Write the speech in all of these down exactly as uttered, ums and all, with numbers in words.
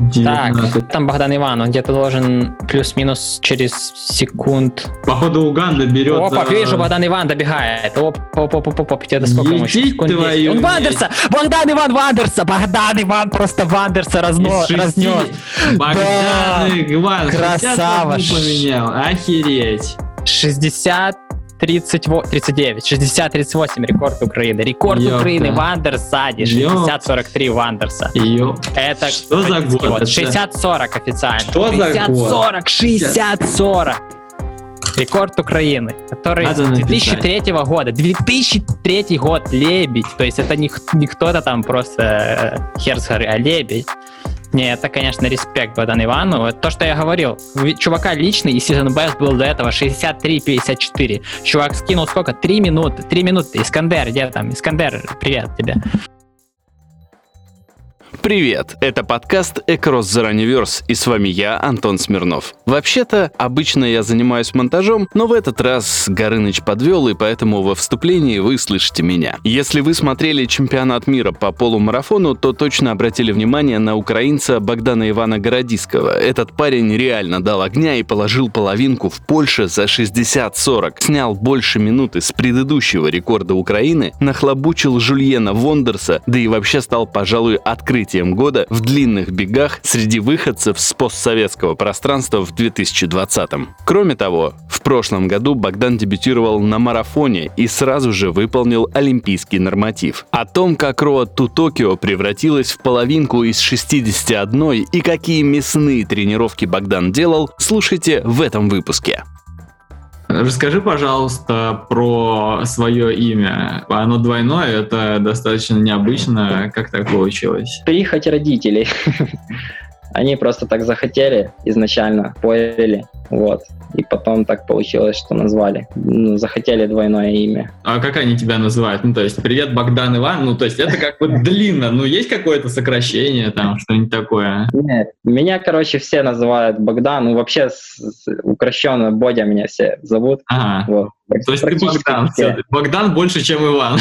девятнадцать. Так, там Богдан Иван, он где-то должен плюс-минус через секунд. Походу Уганда берет. Опа, за... вижу, Богдан Иван добегает. Оп, оп, оп, оп, оп, где-то сколько ему еще секунд есть. Он Вандерса, Богдан Иван Вандерса, Богдан Иван просто Вандерса разно... разнес. Богдан Иван, да. Красава. Поменял, охереть. шестьдесят тридцать восемь, тридцать девять, шестьдесят тридцать восемь рекорд Украины. Рекорд Ёпта. Украины Вандерс сзади, шестьдесят сорок три Вандерса. Ёпта. Это что за год? шестьдесят сорок официально. Что за год? шестьдесят сорок, шестьдесят сорок. Рекорд Украины, который с две тысячи третьего года, две тысячи третий год, Лебедь. То есть это не, не кто-то там просто хер с горы, а Лебедь. Не, это, конечно, респект Богдану Ивану. То, что я говорил, чувака личный и сезон бест был до этого шестьдесят три пятьдесят четыре. Чувак скинул сколько? три минуты. три минуты. Искандер, где там? Искандер, привет тебе. Привет, это подкаст Across the Runiverse, и с вами я, Антон Смирнов. Вообще-то, обычно я занимаюсь монтажом, но в этот раз Горыныч подвел, и поэтому во вступлении вы слышите меня. Если вы смотрели чемпионат мира по полумарафону, то точно обратили внимание на украинца Богдана Ивана Городиського. Этот парень реально дал огня и положил половинку в Польше за шестьдесят сорок. Снял больше минуты с предыдущего рекорда Украины, нахлобучил Жюльена Вандерса, да и вообще стал, пожалуй, открытым года в длинных бегах среди выходцев с постсоветского пространства в две тысячи двадцатом. Кроме того, в прошлом году Богдан дебютировал на марафоне и сразу же выполнил олимпийский норматив. О том, как Road to Tokyo превратилась в половинку из шестидесяти одной и какие мясные тренировки Богдан делал, слушайте в этом выпуске. Расскажи, пожалуйста, про свое имя. Оно двойное, это достаточно необычно. Как так получилось? Прихоть родителей. Они просто так захотели изначально, поняли, вот. И потом так получилось, что назвали. Ну, захотели двойное имя. А как они тебя называют? Ну, то есть, привет, Богдан Иван. Ну, то есть, это как бы длинно. Ну, есть какое-то сокращение там, что-нибудь такое? Нет, меня, короче, все называют Богдан. Ну, вообще, укращенно Бодя меня все зовут. Ага. Вот. То есть, ты Богдан. Все. Богдан больше, чем Иван.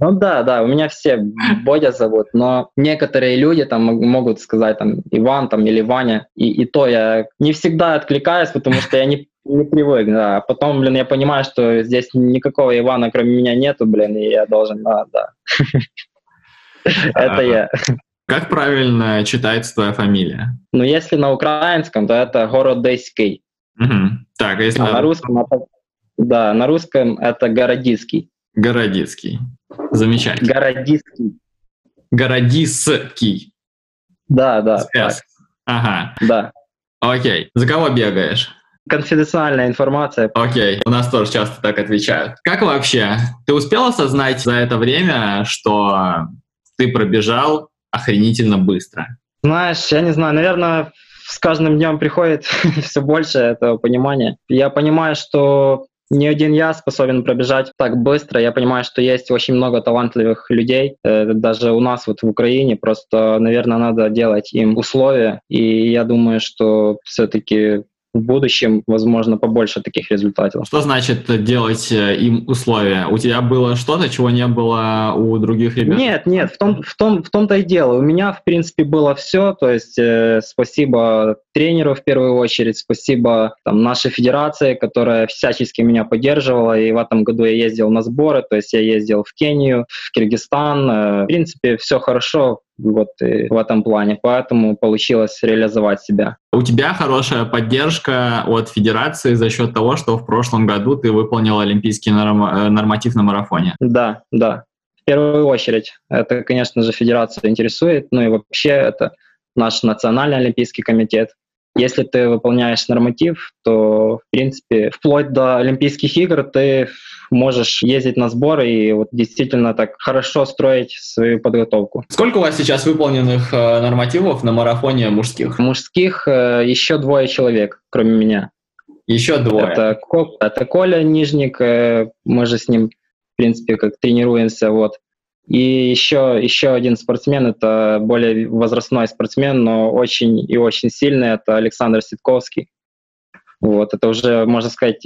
Ну да, да, у меня все Бодя зовут, но некоторые люди там могут сказать там Иван там, или Ваня, и, и то я не всегда откликаюсь, потому что я не, не привык, да. А потом, блин, я понимаю, что здесь никакого Ивана кроме меня нету, блин, и я должен, а, да, это я. Как правильно читается твоя фамилия? Ну, если на украинском, то это Городиський. Так, если на русском, да, на русском это Городиський. Городиський. Замечательно. Городиський. Городиський. Да, да. Ага. Да. Окей. За кого бегаешь? Конфиденциальная информация. Окей. У нас тоже часто так отвечают. Как вообще? Ты успел осознать за это время, что ты пробежал охренительно быстро? Знаешь, я не знаю, наверное, с каждым днем приходит все больше этого понимания. Я понимаю, что... не один я способен пробежать так быстро. Я понимаю, что есть очень много талантливых людей, даже у нас вот в Украине. Просто, наверное, надо делать им условия. И я думаю, что все-таки в будущем, возможно, побольше таких результатов. Что значит делать им условия? У тебя было что-то, чего не было у других ребят? Нет, нет, в, том, в, том, в том-то и дело. У меня, в принципе, было все. То есть э, спасибо тренеру в первую очередь, спасибо там, нашей федерации, которая всячески меня поддерживала. И в этом году я ездил на сборы, то есть я ездил в Кению, в Кыргызстан. Э, в принципе, все хорошо. Вот в этом плане, поэтому получилось реализовать себя. У тебя хорошая поддержка от федерации за счет того, что в прошлом году ты выполнил олимпийский норм... норматив на марафоне. Да, да. В первую очередь это, конечно же, федерация интересует, ну и вообще это наш национальный олимпийский комитет. Если ты выполняешь норматив, то, в принципе, вплоть до Олимпийских игр ты можешь ездить на сборы и вот действительно так хорошо строить свою подготовку. Сколько у вас сейчас выполненных э, нормативов на марафоне мужских? Мужских э, еще двое человек, кроме меня. Еще двое? Это, это Коля Нижник, э, мы же с ним, в принципе, как тренируемся, вот. И еще, еще один спортсмен, это более возрастной спортсмен, но очень и очень сильный, это Александр Ситковский. Вот, это уже, можно сказать,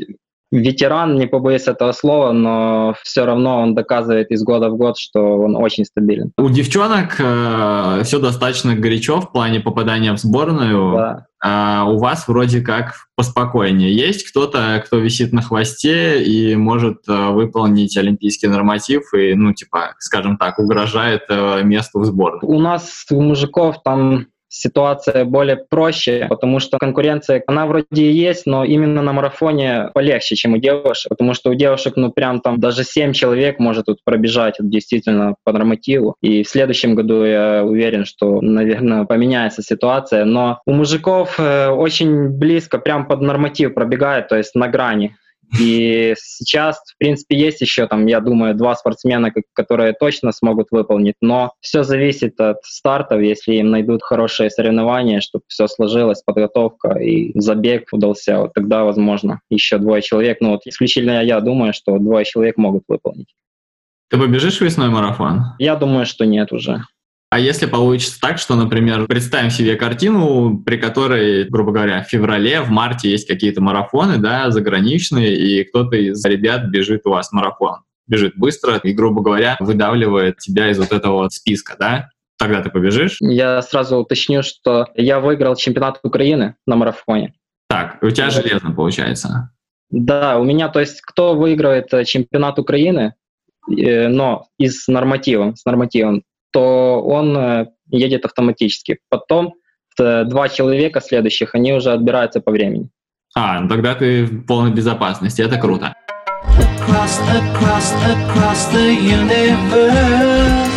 ветеран, не побоюсь этого слова, но все равно он доказывает из года в год, что он очень стабилен. У девчонок э, все достаточно горячо в плане попадания в сборную, да. А у вас вроде как поспокойнее. Есть кто-то, кто висит на хвосте и может э, выполнить олимпийский норматив и, ну, типа, скажем так, угрожает э, месту в сборной? У нас, у мужиков, там... ситуация более проще, потому что конкуренция, она вроде и есть, но именно на марафоне полегче, чем у девушек, потому что у девушек, ну, прям там даже семь человек может тут пробежать вот, действительно по нормативу, и в следующем году я уверен, что, наверное, поменяется ситуация, но у мужиков э, очень близко, прям под норматив пробегает, то есть на грани. И сейчас, в принципе, есть еще, там, я думаю, два спортсмена, которые точно смогут выполнить, но все зависит от стартов, если им найдут хорошие соревнования, чтобы все сложилось, подготовка и забег удался, вот тогда, возможно, еще двое человек, ну вот исключительно я думаю, что двое человек могут выполнить. Ты побежишь весной марафон? Я думаю, что нет уже. А если получится так, что, например, представим себе картину, при которой, грубо говоря, в феврале, в марте есть какие-то марафоны, да, заграничные, и кто-то из ребят бежит у вас марафон, бежит быстро и, грубо говоря, выдавливает тебя из вот этого вот списка, да? Тогда ты побежишь? Я сразу уточню, что я выиграл чемпионат Украины на марафоне. Так, у тебя железно получается. Да, у меня, то есть, кто выигрывает чемпионат Украины, но и с нормативом, с нормативом, то он едет автоматически. Потом два человека следующих, они уже отбираются по времени. А, ну тогда ты в полной безопасности, это круто. Across, across, across the universe.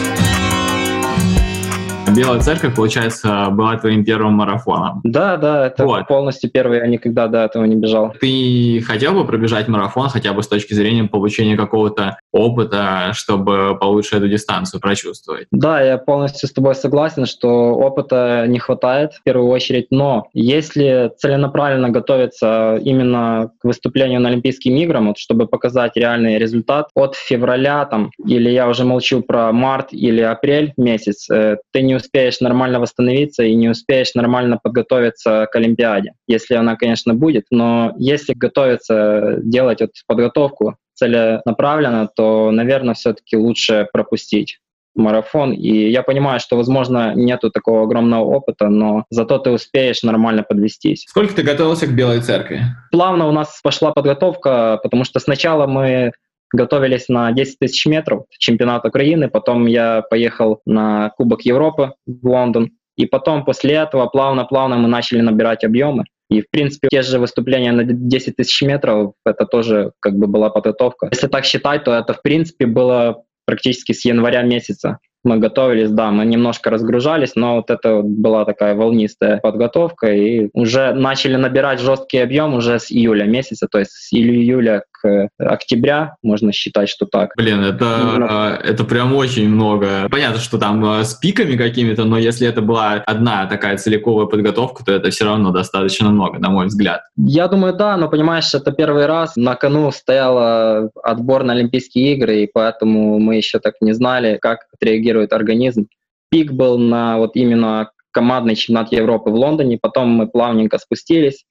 Белая Церковь, получается, была твоим первым марафоном. Да, да, это вот. Полностью первый, я никогда до этого не бежал. Ты хотел бы пробежать марафон хотя бы с точки зрения получения какого-то опыта, чтобы получше эту дистанцию прочувствовать? Да, я полностью с тобой согласен, что опыта не хватает в первую очередь, но если целенаправленно готовиться именно к выступлению на Олимпийским играм, вот, чтобы показать реальный результат от февраля, там, или я уже молчу про март или апрель месяц, ты не успеешь нормально восстановиться и не успеешь нормально подготовиться к Олимпиаде, если она, конечно, будет. Но если готовиться делать вот подготовку целенаправленно, то, наверное, все-таки лучше пропустить марафон. И я понимаю, что, возможно, нету такого огромного опыта, но зато ты успеешь нормально подвестись. Сколько ты готовился к Белой Церкви? Плавно у нас пошла подготовка, потому что сначала мы готовились на десять тысяч метров, чемпионат Украины, потом я поехал на Кубок Европы в Лондон, и потом после этого плавно-плавно мы начали набирать объемы. И, в принципе, те же выступления на десять тысяч метров, это тоже как бы была подготовка. Если так считать, то это, в принципе, было практически с января месяца. Мы готовились, да, мы немножко разгружались, но вот это вот была такая волнистая подготовка, и уже начали набирать жесткий объем уже с июля месяца, то есть с июля к октября, можно считать, что так. Блин, это, это прям очень много. Понятно, что там с пиками какими-то, но если это была одна такая целиковая подготовка, то это все равно достаточно много, на мой взгляд. Я думаю, да, но понимаешь, это первый раз, на кону стоял отбор на Олимпийские игры, и поэтому мы еще так не знали, как отреагировать организм. Пик был на вот именно командный чемпионат Европы в Лондоне, потом мы плавненько спустились,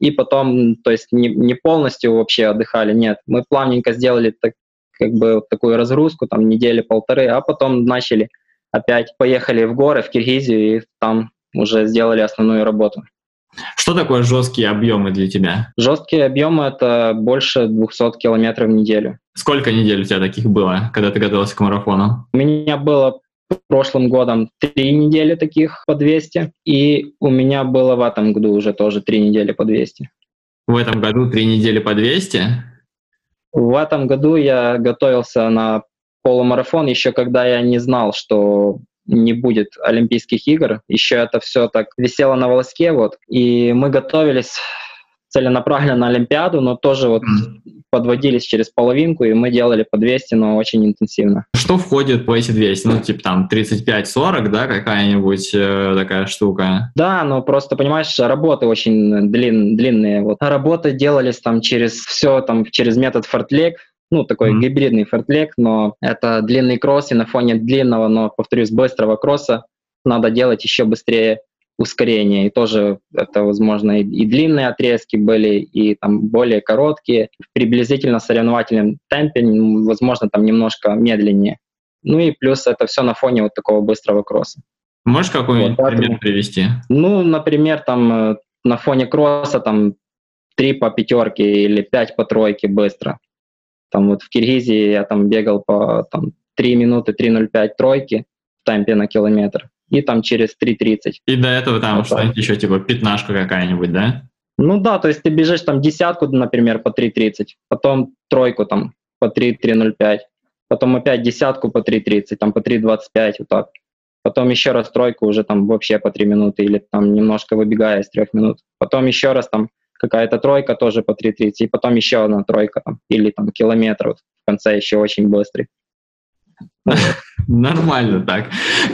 и потом, то есть не, не полностью вообще отдыхали, нет, мы плавненько сделали так, как бы вот такую разгрузку, там недели-полторы, а потом начали опять, поехали в горы, в Киргизию, и там уже сделали основную работу. Что такое жесткие объемы для тебя? Жесткие объемы — это больше двести километров в неделю. Сколько недель у тебя таких было, когда ты готовился к марафону? У меня было прошлым годом три недели таких по двести, и у меня было в этом году уже тоже три недели по двести. В этом году три недели по двести? В этом году я готовился на полумарафон, еще когда я не знал, что не будет Олимпийских игр. Еще это все так висело на волоске. Вот. И мы готовились целенаправленно на Олимпиаду, но тоже вот mm. подводились через половинку, и мы делали по двести, но очень интенсивно. Что входит в эти двести? Ну, типа там тридцать пять сорок, да, какая-нибудь э, такая штука? Да, но просто, понимаешь, работы очень длин, длинные. Вот. Работы делались там через все, там через метод фортлег, ну, такой mm-hmm. гибридный фортлег, но это длинный кросс, и на фоне длинного, но, повторюсь, быстрого кросса надо делать еще быстрее ускорение. И тоже это, возможно, и длинные отрезки были, и там более короткие. В приблизительно соревновательном темпе, возможно, там немножко медленнее. Ну и плюс это все на фоне вот такого быстрого кросса. Можешь какой-нибудь вот, пример привести? Ну, например, там на фоне кросса там три по пятерке или пять по тройке быстро. Там вот в Киргизии я там бегал по там, три минуты три ноль пять тройки в темпе на километр. И там через три тридцать. И до этого там вот что-нибудь еще, типа пятнашка какая-нибудь, да? Ну да, то есть ты бежишь там десятку, например, по три тридцать, потом тройку там по три три ноль пять, потом опять десятку по три тридцать, там по три двадцать пять, вот так. Потом еще раз тройку уже там вообще по три минуты или там немножко выбегая из трёх минут. Потом еще раз там какая-то тройка тоже по три тридцать, и потом еще одна тройка там, или там километр вот, в конце еще очень быстрый. Нормально так.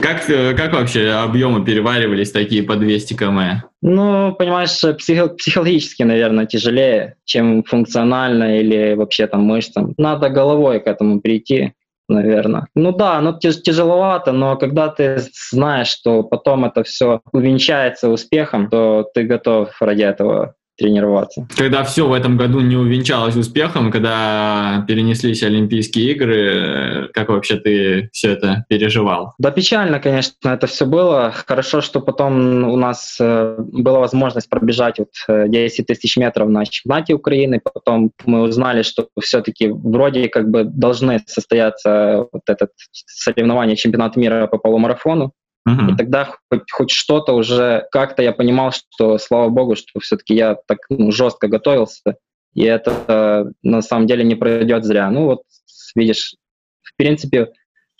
Как, как вообще объемы переваривались такие по двести километров? Ну, понимаешь, психо- психологически, наверное, тяжелее, чем функционально или вообще там мышцам. Надо головой к этому прийти, наверное. Ну да, оно тяж- тяжеловато, но когда ты знаешь, что потом это все увенчается успехом, то ты готов ради этого тренироваться. Когда все в этом году не увенчалось успехом, когда перенеслись Олимпийские игры, как вообще ты все это переживал? Да печально, конечно, это все было. Хорошо, что потом у нас была возможность пробежать вот десять тысяч метров на чемпионате Украины. Потом мы узнали, что все-таки вроде как бы должны состояться вот это соревнование чемпионата мира по полумарафону. И тогда хоть, хоть что-то уже как-то я понимал, что, слава богу, что все-таки я так ну, жестко готовился, и это на самом деле не пройдет зря. Ну вот, видишь, в принципе,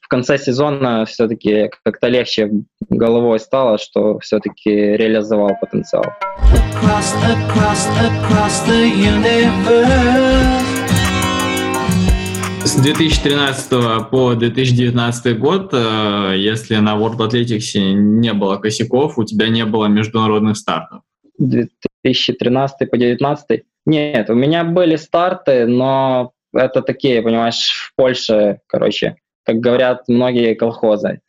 в конце сезона все-таки как-то легче головой стало, что все-таки реализовал потенциал. Across, across, across the universe. С две тысячи тринадцатого по две тысячи девятнадцатый год, если на World Athletics не было косяков, у тебя не было международных стартов? две тысячи тринадцатый по две тысячи девятнадцатый? Нет, у меня были старты, но это такие, понимаешь, в Польше, короче, как говорят многие колхозы.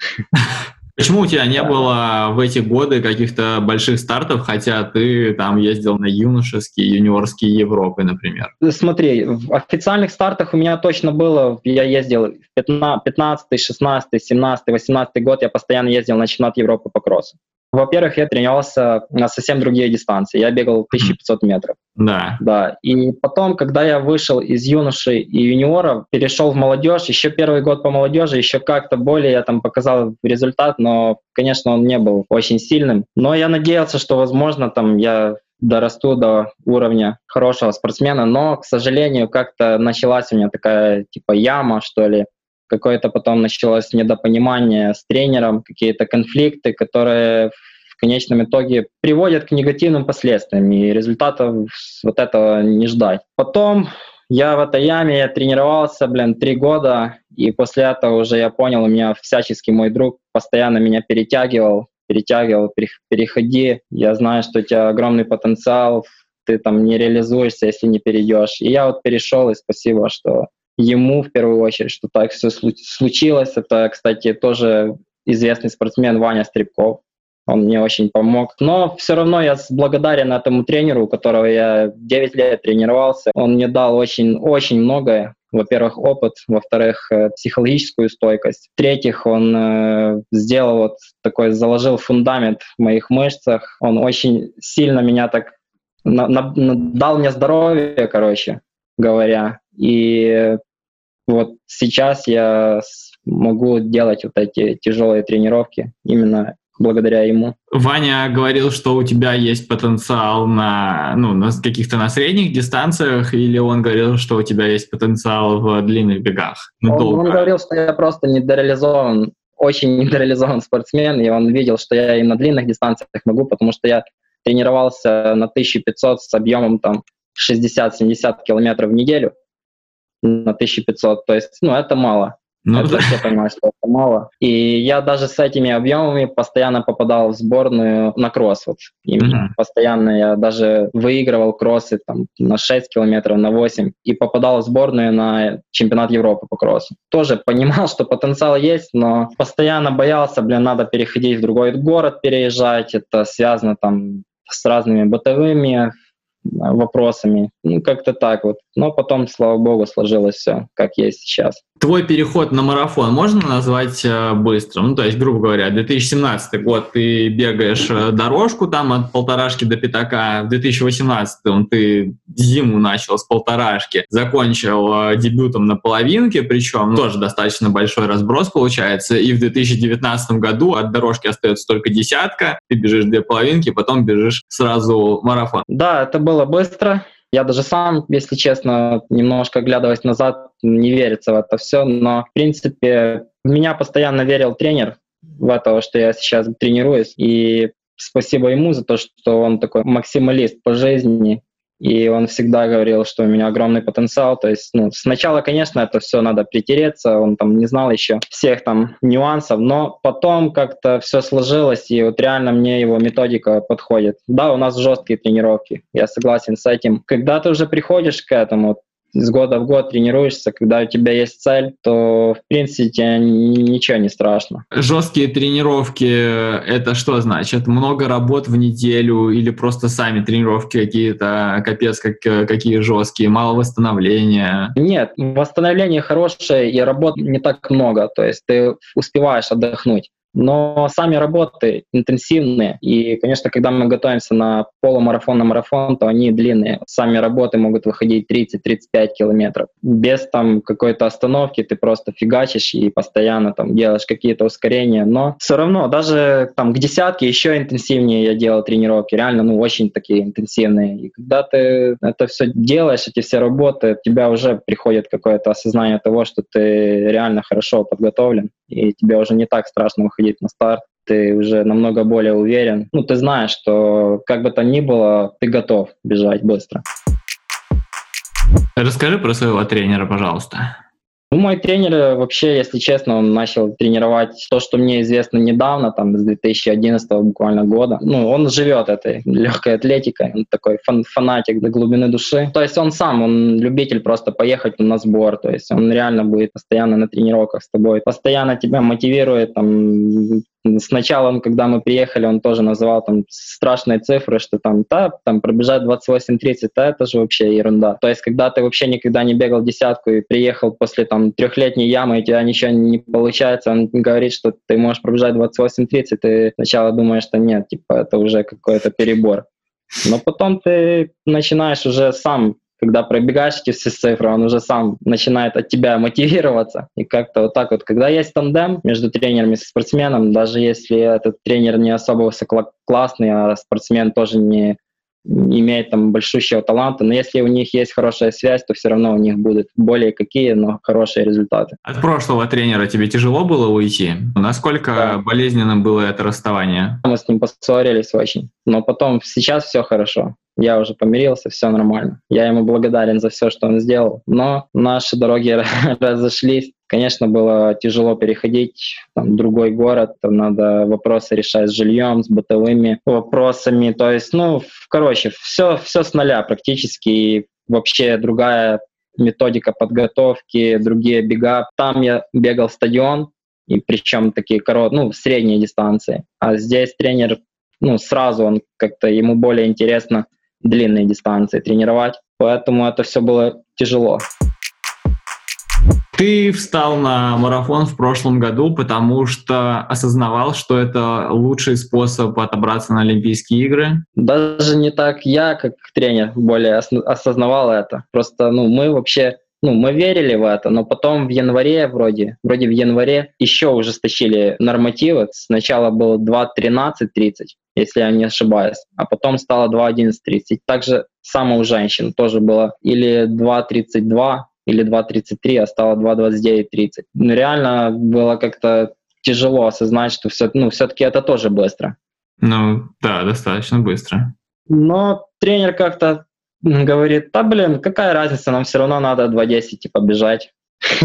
Почему у тебя не было в эти годы каких-то больших стартов, хотя ты там ездил на юношеские, юниорские Европы, например? Смотри, в официальных стартах у меня точно было, я ездил в пятнадцатый, шестнадцатый, семнадцатый, восемнадцатый год, я постоянно ездил на чемпионат Европы по кроссу. Во-первых, я тренировался на совсем другие дистанции, я бегал тысяча пятьсот метров. Да. Да. И потом, когда я вышел из юноши и юниоров, перешел в молодежь, еще первый год по молодежи, еще как-то более я там показал результат, но, конечно, он не был очень сильным. Но я надеялся, что, возможно, там я дорасту до уровня хорошего спортсмена, но, к сожалению, как-то началась у меня такая типа яма, что ли. Какое-то потом началось недопонимание с тренером, какие-то конфликты, которые в конечном итоге приводят к негативным последствиям, и результатов вот этого не ждать. Потом я в этой яме я тренировался, блин, три года, и после этого уже я понял, у меня всячески мой друг постоянно меня перетягивал, перетягивал, переходи, я знаю, что у тебя огромный потенциал, ты там не реализуешься, если не перейдешь. И я вот перешел, и спасибо, что... ему, в первую очередь, что так все случилось. Это, кстати, тоже известный спортсмен Ваня Стрибков. Он мне очень помог. Но все равно я благодарен этому тренеру, у которого я девять лет тренировался. Он мне дал очень-очень многое. Во-первых, опыт. Во-вторых, психологическую стойкость. В-третьих, он э, сделал вот такой, заложил фундамент в моих мышцах. Он очень сильно меня так... На- на- на- дал мне здоровье, короче говоря. И вот сейчас я могу делать вот эти тяжелые тренировки именно благодаря ему. Ваня говорил, что у тебя есть потенциал на, ну, на каких-то на средних дистанциях, или он говорил, что у тебя есть потенциал в длинных бегах? Он, он говорил, что я просто недореализован, очень недореализован спортсмен, и он видел, что я и на длинных дистанциях могу, потому что я тренировался на тысяча пятьсот с объемом там шестьдесят-семьдесят километров в неделю. На тысяча пятьсот, то есть, ну, это мало. Ну, это да. Я понимаю, что это мало. И я даже с этими объемами постоянно попадал в сборную на кросс. Вот. Именно. Mm-hmm. Постоянно я даже выигрывал кроссы там, на шесть километров, на восемь. И попадал в сборную на чемпионат Европы по кроссу. Тоже понимал, что потенциал есть, но постоянно боялся, блин, надо переходить в другой город, переезжать. Это связано там с разными бытовыми вопросами. Ну, как-то так вот. Но потом, слава богу, сложилось все, как есть сейчас. Твой переход на марафон можно назвать быстрым? Ну, то есть, грубо говоря, две тысячи семнадцатый год ты бегаешь дорожку там от полторашки до пятака, в две тысячи восемнадцатом ты зиму начал с полторашки, закончил дебютом на половинке, причем ну, тоже достаточно большой разброс получается, и в две тысячи девятнадцатом году от дорожки остается только десятка, ты бежишь две половинки, потом бежишь сразу марафон. Да, это было быстро. Я даже сам, если честно, немножко оглядываясь назад, не верится в это все, но, в принципе, в меня постоянно верил тренер в это, что я сейчас тренируюсь, и спасибо ему за то, что он такой максималист по жизни, и он всегда говорил, что у меня огромный потенциал, то есть, ну, сначала, конечно, это все надо притереться, он там не знал еще всех там нюансов, но потом как-то все сложилось, и вот реально мне его методика подходит. Да, у нас жесткие тренировки, я согласен с этим. Когда ты уже приходишь к этому, с года в год тренируешься, когда у тебя есть цель, то, в принципе, ничего не страшно. Жесткие тренировки — это что значит? Много работ в неделю или просто сами тренировки какие-то, капец, как, какие жесткие, мало восстановления? Нет, восстановление хорошее и работ не так много, то есть ты успеваешь отдохнуть. Но сами работы интенсивные, и, конечно, когда мы готовимся на полумарафон, на марафон, то они длинные. Сами работы могут выходить тридцать-тридцать пять километров. Без там какой-то остановки ты просто фигачишь и постоянно там делаешь какие-то ускорения, но все равно даже там к десятке еще интенсивнее я делал тренировки, реально, ну, очень такие интенсивные. И когда ты это все делаешь, эти все работы, у тебя уже приходит какое-то осознание того, что ты реально хорошо подготовлен, и тебе уже не так страшно выходить на старт, ты уже намного более уверен. Ну, ты знаешь, что как бы то ни было, ты готов бежать быстро. Расскажи про своего тренера, пожалуйста. Ну, мой тренер вообще, если честно, он начал тренировать то, что мне известно недавно, там, с две тысячи одиннадцатого буквально года. Ну, он живет этой легкой атлетикой, он такой фан- фанатик до глубины души. То есть он сам, он любитель просто поехать на сбор, то есть он реально будет постоянно на тренировках с тобой, постоянно тебя мотивирует, там. Сначала, когда мы приехали, он тоже называл там страшные цифры, что там, да, там пробежать двадцать восемь тридцать, да, это же вообще ерунда. То есть, когда ты вообще никогда не бегал десятку и приехал после там трехлетней ямы, и у тебя ничего не получается, он говорит, что ты можешь пробежать двадцать восемь тридцать, ты сначала думаешь, что нет, типа, это уже какой-то перебор. Но потом ты начинаешь уже сам, когда пробегаешь эти все цифры, он уже сам начинает от тебя мотивироваться. И как-то вот так вот, когда есть тандем между тренером и спортсменом, даже если этот тренер не особо высококлассный, а спортсмен тоже не имеет там большущего таланта, но если у них есть хорошая связь, то все равно у них будут более какие, но хорошие результаты. От прошлого тренера тебе тяжело было уйти? Насколько да. болезненным было это расставание? Мы с ним поссорились очень, но потом сейчас все хорошо. Я уже помирился, все нормально. Я ему благодарен за все, что он сделал. Но наши дороги разошлись. Конечно, было тяжело переходить там, в другой город. Там надо вопросы решать с жильем, с бытовыми вопросами. То есть, ну, короче, все, все с нуля практически. И вообще другая методика подготовки, другие бега. Там я бегал стадион, и причем такие короткие, ну, средние дистанции. А здесь тренер, ну, сразу он как-то, ему более интересно длинные дистанции тренировать, поэтому это все было тяжело. Ты встал на марафон в прошлом году, потому что осознавал, что это лучший способ отобраться на Олимпийские игры? Даже не так, я как тренер более ос- осознавал это. Просто, ну, мы вообще... Ну, мы верили в это, но потом в январе вроде, вроде в январе еще ужесточили нормативы. Сначала было два тринадцать тридцать, если я не ошибаюсь, а потом стало два одиннадцать тридцать. Также само у женщин тоже было или два тридцать два, или два тридцать три, а стало два двадцать девять тридцать. Ну, реально было как-то тяжело осознать, что все, ну, все-таки это тоже быстро. Ну, да, достаточно быстро. Но тренер как-то говорит, да блин, какая разница, нам все равно надо два десять типа бежать.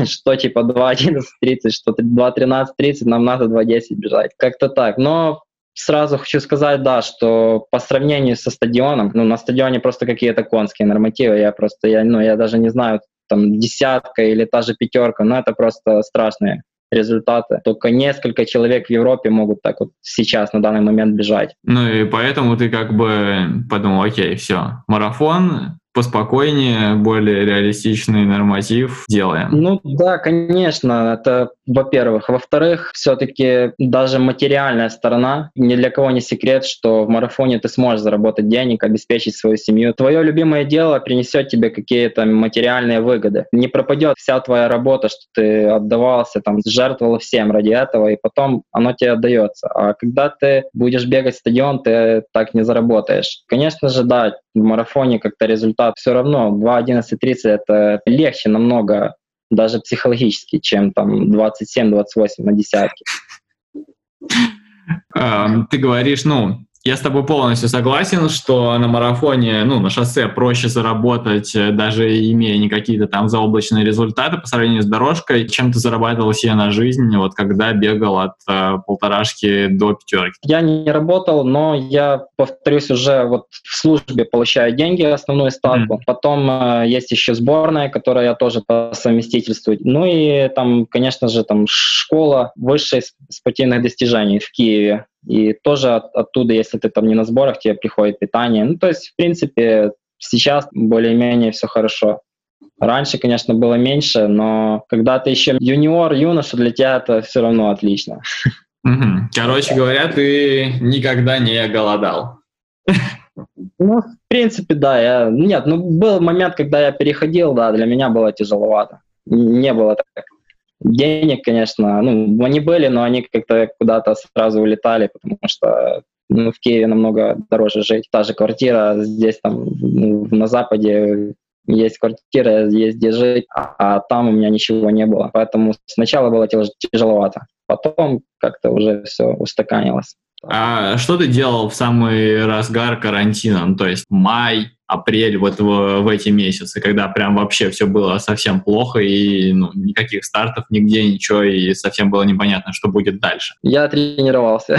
что типа два одиннадцать тридцать, что два тринадцать тридцать, нам надо два десять бежать. Как-то так. Но сразу хочу сказать, да, что по сравнению со стадионом, ну, на стадионе просто какие-то конские нормативы, я просто, я, ну, я даже не знаю, там, десятка или та же пятерка, но это просто страшные результаты. Только несколько человек в Европе могут так вот сейчас, на данный момент, бежать. Ну, и поэтому ты как бы подумал, окей, все, марафон... поспокойнее, более реалистичный норматив делаем. Ну да, конечно, это во-первых. Во-вторых, все-таки даже материальная сторона, ни для кого не секрет, что в марафоне ты сможешь заработать денег, обеспечить свою семью. Твое любимое дело принесет тебе какие-то материальные выгоды. Не пропадет вся твоя работа, что ты отдавался, там, жертвовал всем ради этого, и потом оно тебе отдается. А когда ты будешь бегать в стадион, ты так не заработаешь. Конечно же, да, в марафоне как-то результат все равно два одиннадцать тридцать это легче намного, даже психологически, чем там двадцать семь двадцать восемь на десятке. Ты говоришь, ну, я с тобой полностью согласен, что на марафоне, ну, на шоссе проще заработать, даже имея не какие-то там заоблачные результаты по сравнению с дорожкой, чем ты зарабатывал себе на жизнь, вот когда бегал от э, полторашки до пятерки. Я не работал, но я, повторюсь, уже вот в службе получаю деньги, основную ставку. Mm-hmm. Потом э, есть еще сборная, которую я тоже по совместительству. Ну и там, конечно же, там школа высшей спортивных достижений в Киеве. И тоже от, оттуда, если ты там не на сборах, тебе приходит питание. Ну, то есть, в принципе, сейчас более-менее все хорошо. Раньше, конечно, было меньше, но когда ты еще юниор, юноша, для тебя это все равно отлично. Короче говоря, ты никогда не голодал. Ну, в принципе, да. Я... Нет, ну, был момент, когда я переходил, да, для меня было тяжеловато. Не было так. Денег, конечно, ну, они были, но они как-то куда-то сразу улетали, потому что ну, в Киеве намного дороже жить. Та же квартира, здесь там ну, на Западе есть квартира, есть где жить, а, а там у меня ничего не было. Поэтому сначала было тяж- тяжеловато, потом как-то уже все устаканилось. А что ты делал в самый разгар карантина, ну, то есть май, апрель, вот в, в эти месяцы, когда прям вообще все было совсем плохо и ну, никаких стартов нигде, ничего, и совсем было непонятно, что будет дальше? Я тренировался.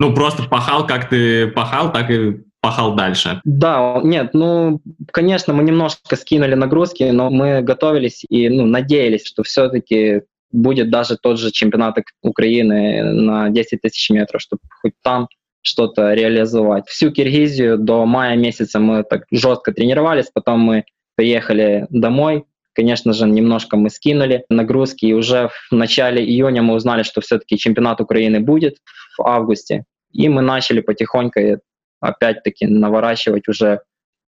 Ну, просто пахал, как ты пахал, так и пахал дальше. Да, нет, ну, конечно, мы немножко скинули нагрузки, но мы готовились и ну, надеялись, что все-таки будет даже тот же чемпионат Украины на десять тысяч метров, чтобы хоть там что-то реализовать. Всю Киргизию до мая месяца мы так жестко тренировались, потом мы приехали домой, конечно же, немножко мы скинули нагрузки, и уже в начале июня мы узнали, что все-таки чемпионат Украины будет в августе, и мы начали потихоньку опять-таки наворачивать уже,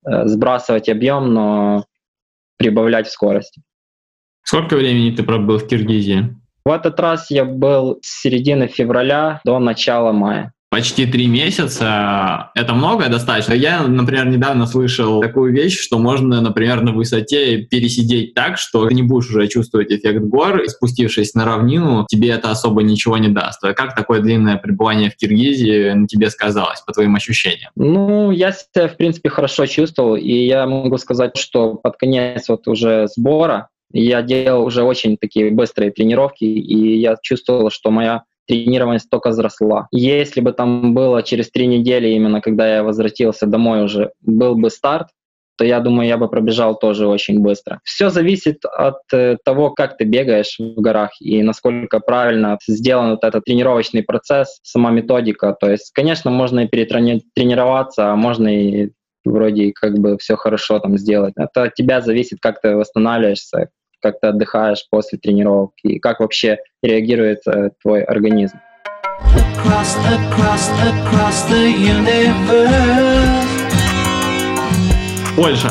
э, сбрасывать объем, но прибавлять в скорости. Сколько времени ты пробыл в Киргизии? В этот раз я был с середины февраля до начала мая. Почти три месяца. Это много, достаточно. Я, например, недавно слышал такую вещь, что можно, например, на высоте пересидеть так, что ты не будешь уже чувствовать эффект гор, и спустившись на равнину, тебе это особо ничего не даст. А как такое длинное пребывание в Киргизии на тебе сказалось, по твоим ощущениям? Ну, я себя, в принципе, хорошо чувствовал, и я могу сказать, что под конец вот уже сбора я делал уже очень такие быстрые тренировки, и я чувствовал, что моя тренированность только возросла. Если бы там было через три недели, именно когда я возвратился домой уже, был бы старт, то я думаю, я бы пробежал тоже очень быстро. Все зависит от того, как ты бегаешь в горах и насколько правильно сделан вот этот тренировочный процесс, сама методика. То есть, конечно, можно и перетренироваться, а можно и вроде как бы все хорошо там сделать. Это от тебя зависит, как ты восстанавливаешься, как ты отдыхаешь после тренировок и как вообще реагирует э, твой организм. Across, across, across the universe. Польша.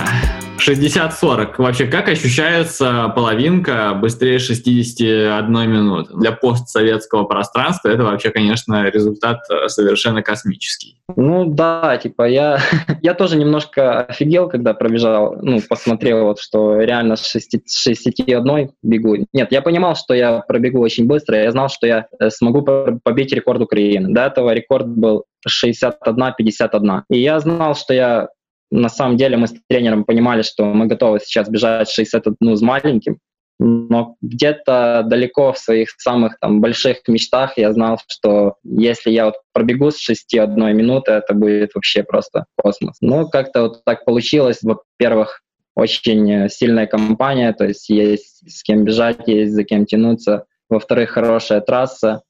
шестьдесят сорок. Вообще, как ощущается половинка быстрее шестидесяти одной минуты? Для постсоветского пространства это вообще, конечно, результат совершенно космический. Ну да, типа я, я тоже немножко офигел, когда пробежал, ну, посмотрел, вот, что реально с шестидесяти одной бегу. Нет, я понимал, что я пробегу очень быстро, я знал, что я смогу побить рекорд Украины. До этого рекорд был шестьдесят один пятьдесят один. И я знал, что я... На самом деле мы с тренером понимали, что мы готовы сейчас бежать шестьдесят одну с маленьким, но где-то далеко в своих самых там больших мечтах я знал, что если я вот пробегу с шесть одна минуты, это будет вообще просто космос. Но как-то вот так получилось. Во-первых, очень сильная компания, то есть есть с кем бежать, есть за кем тянуться. Во-вторых, хорошая трасса.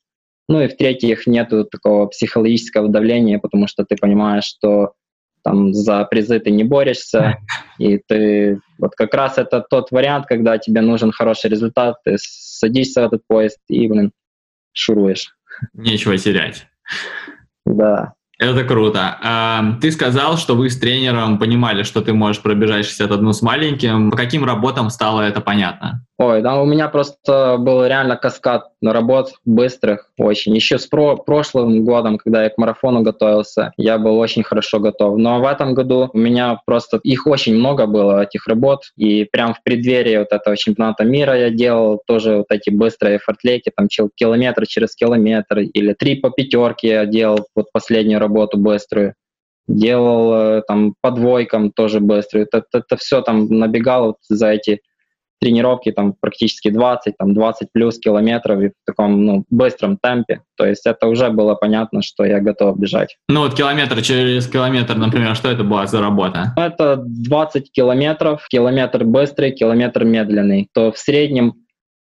Ну и в-третьих, нету такого психологического давления, потому что ты понимаешь, что там за призы ты не борешься, и ты вот как раз это тот вариант, когда тебе нужен хороший результат, ты садишься в этот поезд и, блин, шуруешь. Нечего терять. Да. Это круто. Ты сказал, что вы с тренером понимали, что ты можешь пробежать шестьдесят одну с маленьким. По каким работам стало это понятно? Ой, да, у меня просто был реально каскад работ быстрых очень. Еще с про- прошлым годом, когда я к марафону готовился, я был очень хорошо готов. Но в этом году у меня просто их очень много было, этих работ. И прям в преддверии вот этого чемпионата мира я делал тоже вот эти быстрые фортлейки, там километр через километр или три по пятерке я делал вот последнюю работу. работу быструю, делал там по двойкам тоже быструю. Это, это, это все там набегало вот за эти тренировки там практически двадцать, там двадцать плюс километров и в таком ну, быстром темпе. То есть это уже было понятно, что я готов бежать. Ну вот километр через километр, например, что это была за работа? Это двадцать километров, километр быстрый, километр медленный. То в среднем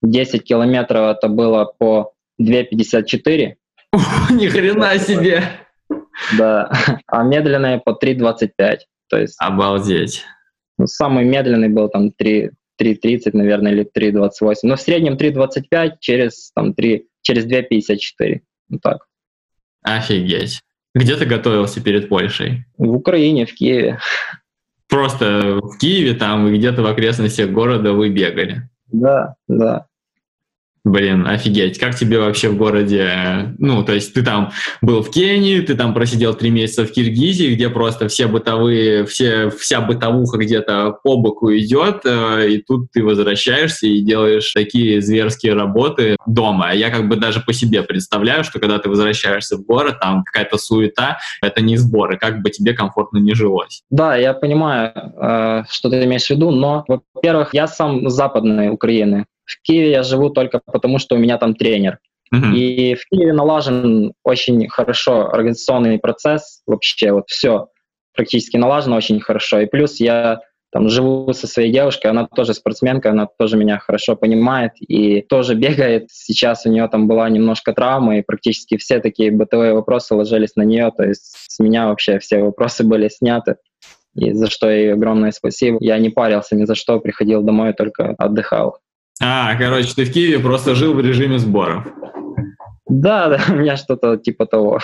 десять километров это было по две пятьдесят четыре. Ни хрена себе! Да, а медленные по три двадцать пять, то есть... Обалдеть. Ну, самый медленный был там три тридцать, наверное, или три двадцать восемь, но в среднем три двадцать пять через, там, три, через два пятьдесят четыре, вот так. Офигеть. Где ты готовился перед Польшей? В Украине, в Киеве. Просто в Киеве там и где-то в окрестностях города вы бегали? Да, да. Блин, офигеть, как тебе вообще в городе, ну, то есть ты там был в Кении, ты там просидел три месяца в Киргизии, где просто все бытовые, все, вся бытовуха где-то по боку идет, и тут ты возвращаешься и делаешь такие зверские работы дома. Я как бы даже по себе представляю, что когда ты возвращаешься в город, там какая-то суета, это не сборы, как бы тебе комфортно не жилось. Да, я понимаю, что ты имеешь в виду, но, во-первых, я сам с Западной Украины. В Киеве я живу только потому, что у меня там тренер. Uh-huh. И в Киеве налажен очень хорошо организационный процесс. Вообще вот все практически налажено очень хорошо. И плюс я там живу со своей девушкой, она тоже спортсменка, она тоже меня хорошо понимает и тоже бегает. Сейчас у нее там была немножко травма, и практически все такие бытовые вопросы ложились на нее. То есть с меня вообще все вопросы были сняты. И за что ей огромное спасибо. Я не парился ни за что, приходил домой, только отдыхал. А, короче, ты в Киеве просто жил в режиме сборов. Да, да, у меня что-то типа того.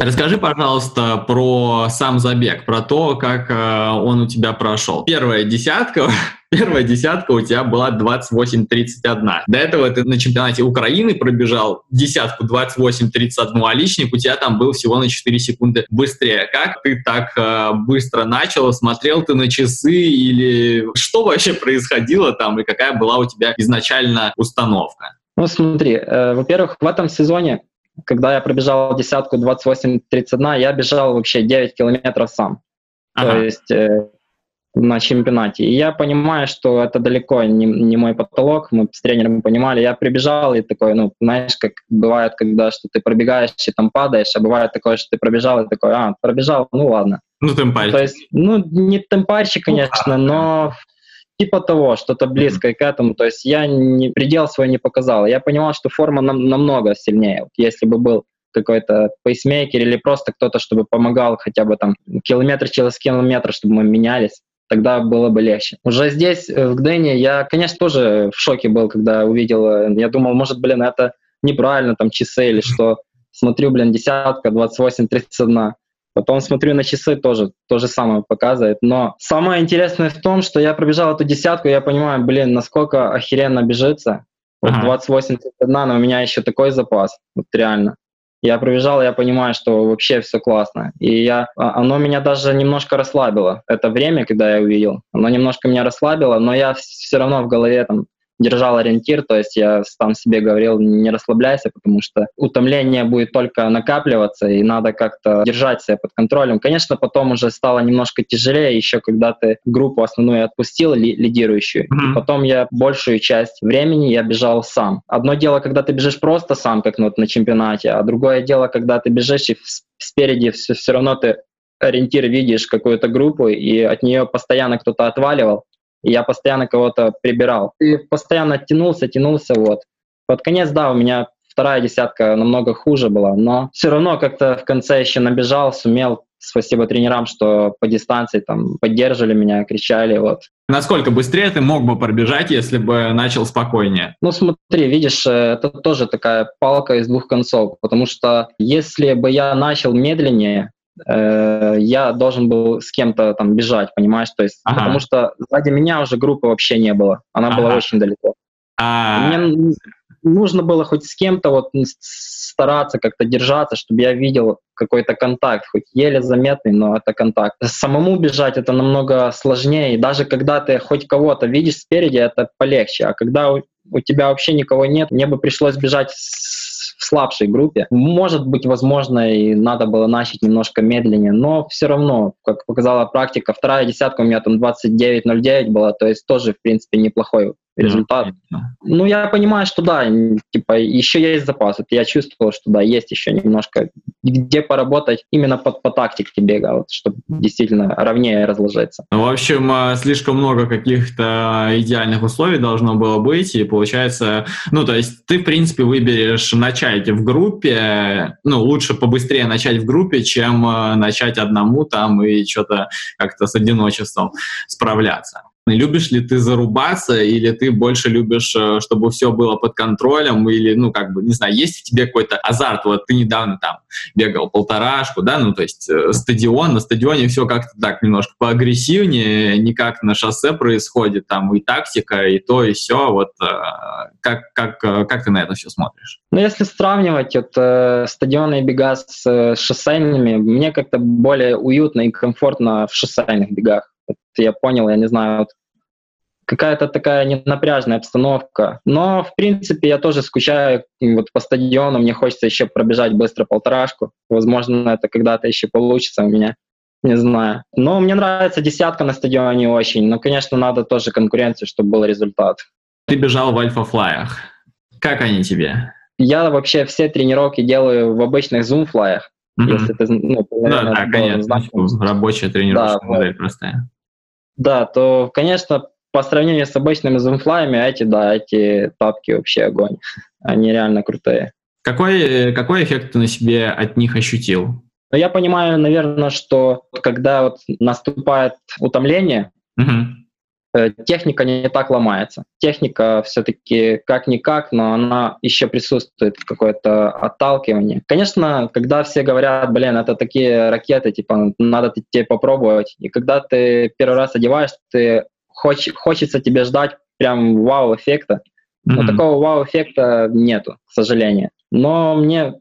Расскажи, пожалуйста, про сам забег, про то, как э, он у тебя прошел. Первая десятка, первая десятка у тебя была двадцать восемь тридцать один. До этого ты на чемпионате Украины пробежал десятку двадцать восемь тридцать один, а личник у тебя там был всего на четыре секунды быстрее. Как ты так э, быстро начал? Смотрел ты на часы или что вообще происходило там и какая была у тебя изначально установка? Ну смотри, э, во-первых, в этом сезоне, когда я пробежал десятку двадцать восемь тридцать один, я бежал вообще девять километров сам, ага. То есть э, на чемпионате. И я понимаю, что это далеко не, не мой потолок, мы с тренером понимали. Я прибежал и такой, ну, знаешь, как бывает, когда что ты пробегаешь и там падаешь, а бывает такое, что ты пробежал и такой, а, пробежал, ну ладно. Ну, темпарь. То есть, ну, не темпарщик, конечно, ну, но... типа того, что-то близкое mm-hmm. к этому. То есть я не, предел свой не показал. Я понимал, что форма нам, намного сильнее. Вот если бы был какой-то пейсмейкер или просто кто-то, чтобы помогал хотя бы там километр через километр, чтобы мы менялись, тогда было бы легче. Уже здесь, в Гдыне, я, конечно, тоже в шоке был, когда увидел. Я думал, может, блин, это неправильно, там, часы или что. Смотрю, блин, десятка, двадцать восемь тридцать один. Потом смотрю на часы, тоже то же самое показывает. Но самое интересное в том, что я пробежал эту десятку, я понимаю, блин, насколько охеренно бежится. Вот ага. двадцать восемь тридцать один, но у меня еще такой запас, вот реально. Я пробежал, я понимаю, что вообще все классно. И я, оно меня даже немножко расслабило. Это время, когда я увидел, оно немножко меня расслабило, но я все равно в голове там держал ориентир, то есть я сам себе говорил, не расслабляйся, потому что утомление будет только накапливаться, и надо как-то держать себя под контролем. Конечно, потом уже стало немножко тяжелее, еще когда ты группу основную отпустил, ли, лидирующую, mm-hmm. и потом я большую часть времени я бежал сам. Одно дело, когда ты бежишь просто сам, как ну, вот на чемпионате, а другое дело, когда ты бежишь, и спереди все, все равно ты ориентир видишь, какую-то группу, и от нее постоянно кто-то отваливал, и я постоянно кого-то прибирал. И постоянно тянулся, тянулся, вот. Под конец, да, у меня вторая десятка намного хуже была, но все равно как-то в конце еще набежал, сумел, спасибо тренерам, что по дистанции там поддерживали меня, кричали, вот. Насколько быстрее ты мог бы пробежать, если бы начал спокойнее? Ну смотри, видишь, это тоже такая палка из двух концов, потому что если бы я начал медленнее, я должен был с кем-то там бежать, понимаешь, то есть, ага. потому что сзади меня уже группы вообще не было, она ага. была очень далеко. А... Мне нужно было хоть с кем-то вот стараться как-то держаться, чтобы я видел какой-то контакт, хоть еле заметный, но это контакт. Самому бежать это намного сложнее, и даже когда ты хоть кого-то видишь спереди, это полегче, а когда у, у тебя вообще никого нет, мне бы пришлось бежать с в слабшей группе. Может быть, возможно, и надо было начать немножко медленнее, но все равно, как показала практика, вторая десятка у меня там двадцать девять ноль девять была, то есть тоже, в принципе, неплохой результат. Mm-hmm. Ну, я понимаю, что да, типа, еще есть запас. Вот я чувствовал, что да, есть еще немножко, где поработать именно по, по тактике бега, вот, чтобы действительно ровнее разложиться. В общем, слишком много каких-то идеальных условий должно было быть, и получается, ну, то есть ты, в принципе, выберешь начать в группе, ну, лучше побыстрее начать в группе, чем начать одному там и что-то как-то с одиночеством справляться. Любишь ли ты зарубаться, или ты больше любишь, чтобы все было под контролем, или, ну, как бы, не знаю, есть в тебе какой-то азарт? Вот ты недавно там бегал полторашку, да, ну, то есть стадион, на стадионе все как-то так немножко поагрессивнее, не как на шоссе происходит, там и тактика, и то, и все. Вот как, как, как ты на это все смотришь? Ну, если сравнивать вот, э, стадионные бега с э, шоссейными, мне как-то более уютно и комфортно в шоссейных бегах. Я понял, я не знаю, вот какая-то такая ненапряжная обстановка. Но, в принципе, я тоже скучаю вот по стадиону, мне хочется еще пробежать быстро полторашку. Возможно, это когда-то еще получится у меня, не знаю. Но мне нравится десятка на стадионе очень, но, конечно, надо тоже конкуренцию, чтобы был результат. Ты бежал в альфа-флаях. Как они тебе? Я вообще все тренировки делаю в обычных зум-флаях. Mm-hmm. Если ты, ну, наверное, да, да, конечно, знаком. Рабочая тренировочная да, модель вот. Простая. Да, то, конечно, по сравнению с обычными зумфлаями, эти, да, эти тапки вообще огонь. Они реально крутые. Какой, какой эффект ты на себе от них ощутил? Ну, я понимаю, наверное, что когда вот наступает утомление, mm-hmm. техника не так ломается. Техника все-таки как-никак, но она еще присутствует, какое-то отталкивание. Конечно, когда все говорят, блин, это такие ракеты, типа, надо тебе попробовать. И когда ты первый раз одеваешь, ты хоч- хочется тебе ждать прям вау-эффекта. Но mm-hmm. такого вау-эффекта нету, к сожалению. Но мне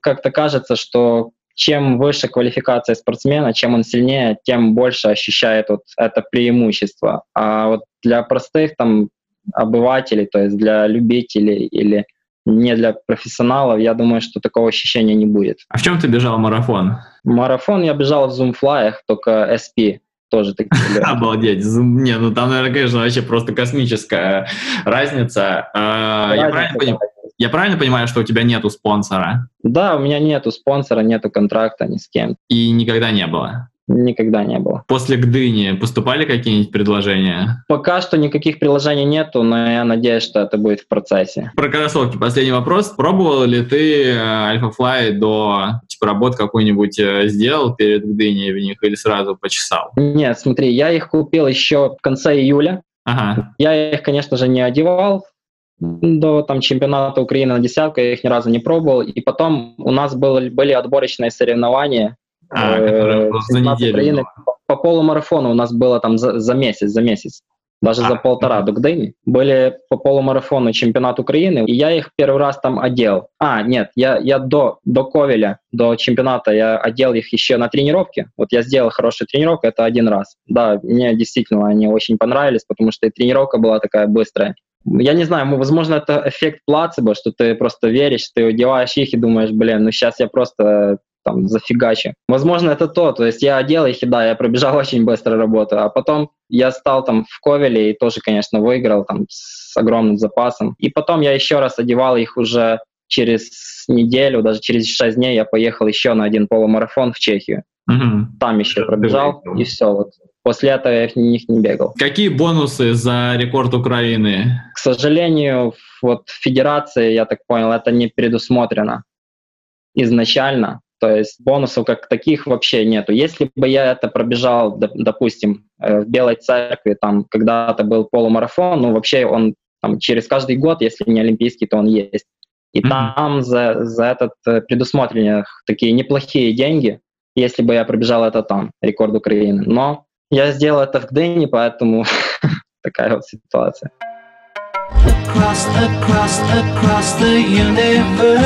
как-то кажется, что чем выше квалификация спортсмена, чем он сильнее, тем больше ощущает вот это преимущество. А вот для простых там обывателей, то есть для любителей или не для профессионалов, я думаю, что такого ощущения не будет. А в чем ты бежал марафон? Марафон я бежал в зумфлаях, только эс пи. Тоже такие. Обалдеть. Не, ну там, наверное, конечно, вообще просто космическая разница. разница я, правильно поним... я правильно понимаю, что у тебя нету спонсора? Да, у меня нету спонсора, нету контракта ни с кем. И никогда не было? Никогда не было. После Гдыни поступали какие-нибудь предложения? Пока что никаких предложений нету, но я надеюсь, что это будет в процессе. Про кроссовки. Последний вопрос. Пробовал ли ты Альфа-Флай до... работу какую-нибудь сделал перед Гдыней в них или сразу почесал? Нет, смотри, я их купил еще в конце июля. Ага. Я их, конечно же, не одевал до там, чемпионата Украины на десятку, я их ни разу не пробовал. И потом у нас был, были отборочные соревнования. А, э, за неделю. По, по полумарафону у нас было там за, за месяц, за месяц. Даже а, за полтора ага. до Гдыни. Были по полумарафону чемпионат Украины, и я их первый раз там одел. А, нет, я, я до, до Ковеля, до чемпионата, я одел их еще на тренировке. Вот я сделал хорошую тренировку, это один раз. Да, мне действительно они очень понравились, потому что и тренировка была такая быстрая. Я не знаю, возможно, это эффект плацебо, что ты просто веришь, ты одеваешь их и думаешь, блин, ну сейчас я просто там зафигачу. Возможно, это то, то есть я одел их, и да, я пробежал очень быстро работу, а потом я стал там в Ковеле и тоже, конечно, выиграл там с огромным запасом. И потом я еще раз одевал их уже через неделю, даже через шесть дней я поехал еще на один полумарафон в Чехию. Угу. Там еще пробежал, и все, вот. После этого я в них не бегал. Какие бонусы за рекорд Украины? К сожалению, вот в федерации, я так понял, это не предусмотрено изначально. То есть бонусов как таких вообще нету. Если бы я это пробежал, допустим, в Белой Церкви, там когда-то был полумарафон, ну вообще он там, через каждый год, если не олимпийский, то он есть. И mm-hmm. там за, за этот предусмотрены такие неплохие деньги, если бы я пробежал это там, рекорд Украины. Но я сделал это в Гдыне, поэтому такая вот ситуация. Across, across, across the universe.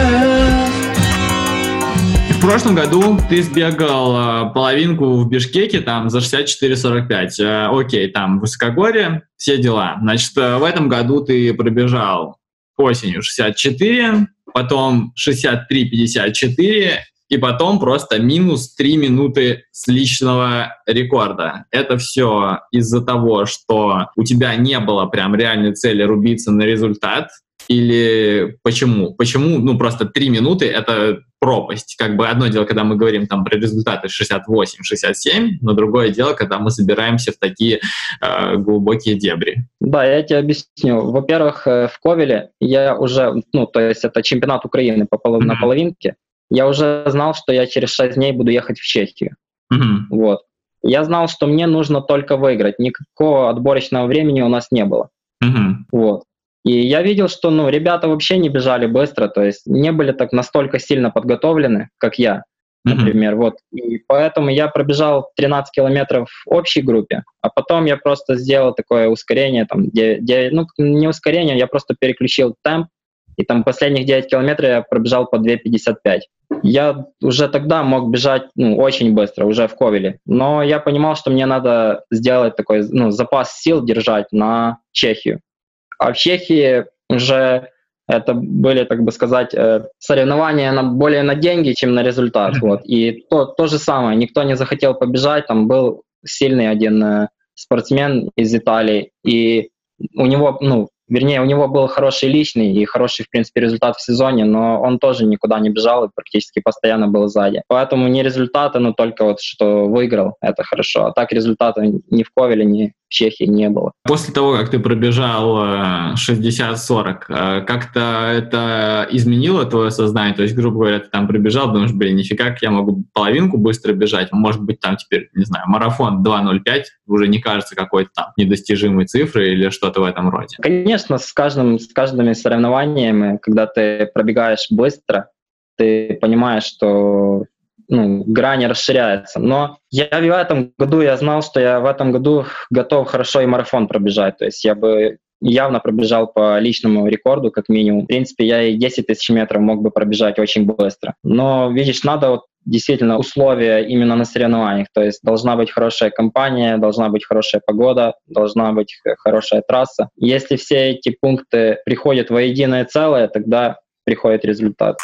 В прошлом году ты сбегал половинку в Бишкеке там за шестьдесят четыре сорок пять. Окей, там высокогорье, все дела. Значит, в этом году ты пробежал осенью шестьдесят четыре, потом шестьдесят три пятьдесят четыре, и потом просто минус три минуты с личного рекорда. Это все из-за того, что у тебя не было прям реальной цели рубиться на результат. Или почему? Почему, ну, просто три минуты — это пропасть. Как бы одно дело, когда мы говорим там про результаты шестьдесят восемь шестьдесят семь, но другое дело, когда мы собираемся в такие э, глубокие дебри. Да, я тебе объясню. Во-первых, в Ковеле я уже, ну, то есть это чемпионат Украины по полов... mm-hmm. на половинке, я уже знал, что я через шесть дней буду ехать в Чехию. Mm-hmm. Вот. Я знал, что мне нужно только выиграть. Никакого отборочного времени у нас не было. Mm-hmm. Вот. И я видел, что ну, ребята вообще не бежали быстро, то есть не были так настолько сильно подготовлены, как я, например. Mm-hmm. Вот. И поэтому я пробежал тринадцать километров в общей группе, а потом я просто сделал такое ускорение, там, девять, девять, ну не ускорение, я просто переключил темп, и там последних девять километров я пробежал по два пятьдесят пять. Я уже тогда мог бежать ну, очень быстро, уже в Ковеле, но я понимал, что мне надо сделать такой ну, запас сил держать на Чехию. А в Чехии уже это были, так бы сказать, соревнования на, более на деньги, чем на результат. Вот. И то, то же самое, никто не захотел побежать, там был сильный один спортсмен из Италии, и у него, ну, вернее, у него был хороший личный и хороший, в принципе, результат в сезоне, но он тоже никуда не бежал и практически постоянно был сзади. Поэтому не результаты, но только вот что выиграл, это хорошо. А так результата ни в Ковеле, ни в Чехии не было. После того, как ты пробежал шестьдесят сорок, как-то это изменило твое сознание? То есть, грубо говоря, ты там пробежал, думаешь, блин, нифига, как я могу половинку быстро бежать. Может быть, там теперь, не знаю, марафон два ноль пять уже не кажется какой-то там недостижимой цифрой или что-то в этом роде? Конечно, с каждым, с каждыми соревнованиями, когда ты пробегаешь быстро, ты понимаешь, что... Ну, грани расширяются. Но я в этом году, я знал, что я в этом году готов хорошо и марафон пробежать. То есть я бы явно пробежал по личному рекорду, как минимум. В принципе, я и десять тысяч метров мог бы пробежать очень быстро. Но, видишь, надо вот действительно условия именно на соревнованиях. То есть должна быть хорошая компания, должна быть хорошая погода, должна быть хорошая трасса. Если все эти пункты приходят во единое целое, тогда приходит результат.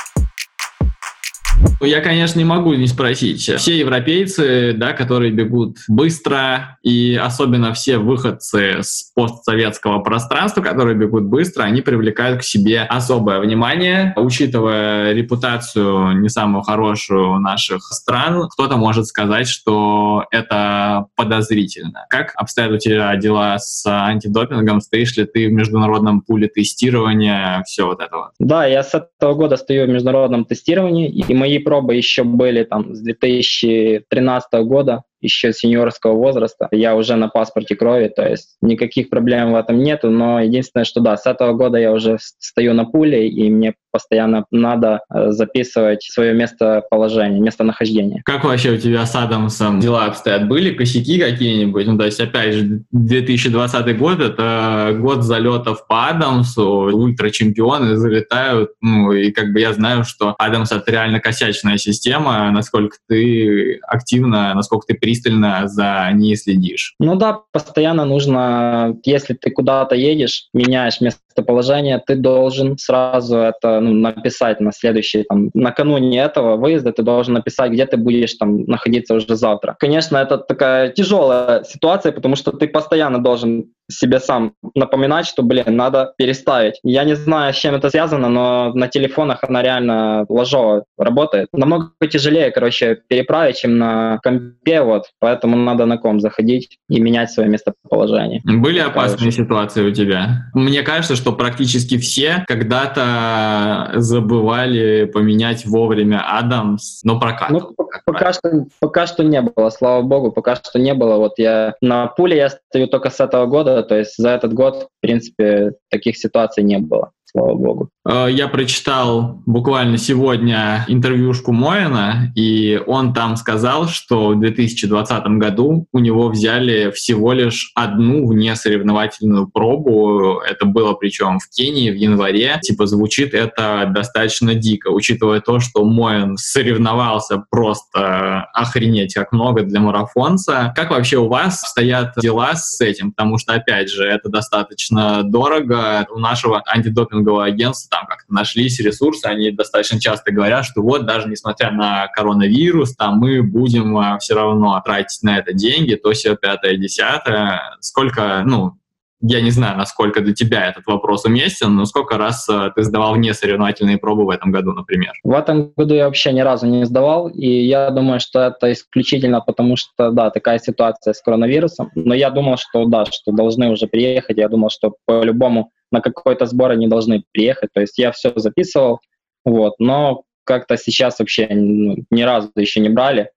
Я, конечно, не могу не спросить. Все европейцы, да, которые бегут быстро, и особенно все выходцы с постсоветского пространства, которые бегут быстро, они привлекают к себе особое внимание. Учитывая репутацию не самую хорошую наших стран, кто-то может сказать, что это подозрительно. Как обстоят у тебя дела с антидопингом? Стоишь ли ты в международном пуле тестирования? Все вот это вот. Да, я с этого года стою в международном тестировании, и мои пробы еще были там с две тысячи тринадцатого года, еще с сеньорского возраста. Я уже на паспорте крови, то есть никаких проблем в этом нету, но единственное, что да, с этого года я уже стою на пуле, и мне постоянно надо записывать свое местоположение, местонахождение. Как вообще у тебя с Адамсом дела обстоят? Были косяки какие-нибудь? Ну, то есть, опять же, две тысячи двадцатый год — это год залетов по Адамсу, ультрачемпионы залетают, ну, и как бы я знаю, что Адамс — это реально косячная система, насколько ты активно, насколько ты пристально за ней следишь. Ну да, постоянно нужно, если ты куда-то едешь, меняешь местоположение, ты должен сразу это Ну, написать на следующий, там, накануне этого выезда ты должен написать, где ты будешь там находиться уже завтра. Конечно, это такая тяжелая ситуация, потому что ты постоянно должен себе сам напоминать, что, блин, надо переставить. Я не знаю, с чем это связано, но на телефонах она реально ложово работает. Намного тяжелее, короче, переправить, чем на компе, вот, поэтому надо на ком заходить и менять свое местоположение. Были так опасные же ситуации у тебя? Мне кажется, что практически все когда-то забывали поменять вовремя Адамс, но прокатывал. Ну, пока, что, пока что не было, слава богу, пока что не было. Вот я на пуле я стою только с этого года, то есть за этот год, в принципе, таких ситуаций не было. Слава богу. Я прочитал буквально сегодня интервьюшку Моэна, и он там сказал, что в две тысячи двадцатом году у него взяли всего лишь одну внесоревновательную пробу. Это было причем в Кении в январе. Типа звучит это достаточно дико, учитывая то, что Моэн соревновался просто охренеть как много для марафонца. Как вообще у вас стоят дела с этим? Потому что, опять же, это достаточно дорого. У нашего антидопинга агентства там как-то нашлись ресурсы, они достаточно часто говорят, что вот даже несмотря на коронавирус, там мы будем а, все равно тратить на это деньги, то все пятое, десятое. Сколько, ну, я не знаю, насколько для тебя этот вопрос уместен, но сколько раз а, ты сдавал несоревновательные пробы в этом году, например? В этом году я вообще ни разу не сдавал, и я думаю, что это исключительно потому, что, да, такая ситуация с коронавирусом, но я думал, что, да, что должны уже приехать, я думал, что по-любому на какой-то сбор они должны приехать, то есть я все записывал, вот, но как-то сейчас вообще ни разу еще не брали,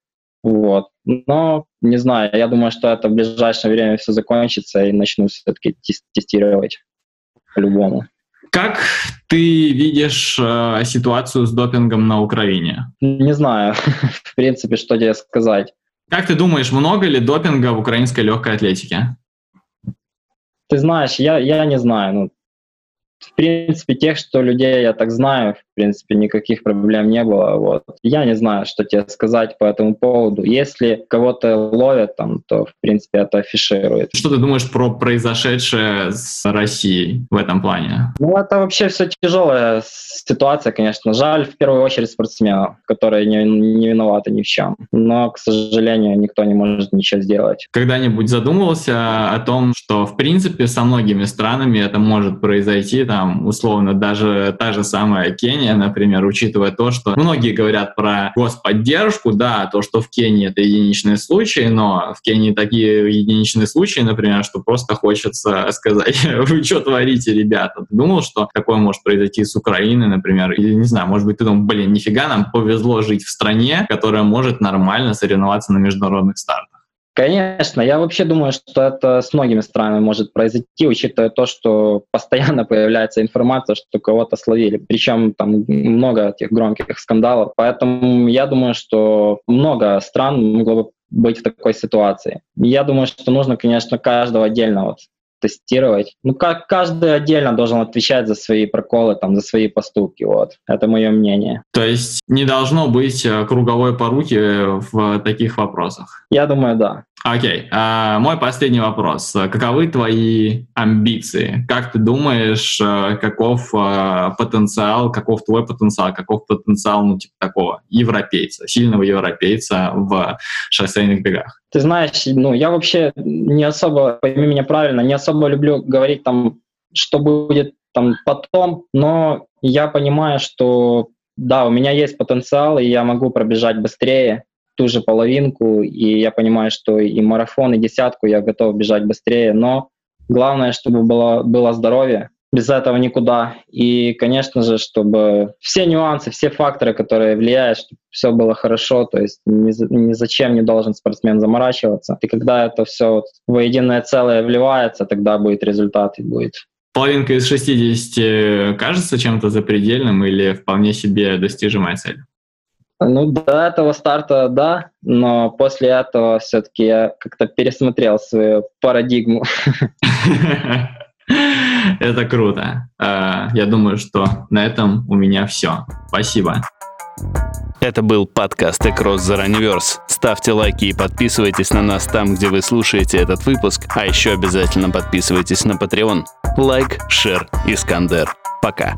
вот, но не знаю, я думаю, что это в ближайшее время все закончится и начну все-таки тестировать по-любому. Как ты видишь э, ситуацию с допингом на Украине? Не знаю, в принципе, что тебе сказать. Как ты думаешь, много ли допинга в украинской легкой атлетике? Ты знаешь, я, я не знаю, ну, в принципе, тех, что людей я так знаю, в принципе, никаких проблем не было, вот. Я не знаю, что тебе сказать по этому поводу. Если кого-то ловят там, то, в принципе, это афиширует. Что ты думаешь про произошедшее с Россией в этом плане? Ну, это вообще все тяжелая ситуация, конечно. Жаль, в первую очередь, спортсменов, которые не, не виноваты ни в чем. Но, к сожалению, никто не может ничего сделать. Когда-нибудь задумывался о том, что, в принципе, со многими странами это может произойти, там, условно, даже та же самая Кения, например, учитывая то, что многие говорят про господдержку, да, то, что в Кении это единичные случаи, но в Кении такие единичные случаи, например, что просто хочется сказать, вы что творите, ребята? Ты думал, что такое может произойти с Украиной, например? Или, не знаю, может быть, ты думал, блин, нифига, нам повезло жить в стране, которая может нормально соревноваться на международных стартах. Конечно, я вообще думаю, что это с многими странами может произойти, учитывая то, что постоянно появляется информация, что кого-то словили. Причем там много этих громких скандалов. Поэтому я думаю, что много стран могло бы быть в такой ситуации. Я думаю, что нужно, конечно, каждого отдельно вот тестировать. Ну, как каждый отдельно должен отвечать за свои проколы, там, за свои поступки. Вот. Это мое мнение. То есть не должно быть круговой поруки в таких вопросах? Я думаю, да. Окей. А, мой последний вопрос. Каковы твои амбиции? Как ты думаешь, каков потенциал, каков твой потенциал, каков потенциал, ну, типа такого европейца, сильного европейца в шоссейных бегах? Ты знаешь, ну, я вообще не особо, пойми меня правильно, не особо люблю говорить там, что будет там потом, но я понимаю, что да, у меня есть потенциал, и я могу пробежать быстрее ту же половинку, и я понимаю, что и марафон, и десятку я готов бежать быстрее, но главное, чтобы было, было здоровье, без этого никуда, и, конечно же, чтобы все нюансы, все факторы, которые влияют, чтобы все было хорошо, то есть ни, ни зачем не должен спортсмен заморачиваться, и когда это все воединое целое вливается, тогда будет результат и будет половинка из шестидесяти кажется чем-то запредельным или вполне себе достижимая цель? Ну, до этого старта да, но после этого все-таки я как-то пересмотрел свою парадигму. Это круто. Я думаю, что на этом у меня все. Спасибо. Это был подкаст Across the Runiverse. Ставьте лайки и подписывайтесь на нас там, где вы слушаете этот выпуск. А еще обязательно подписывайтесь на Patreon. Лайк, шер, Искандер. Пока.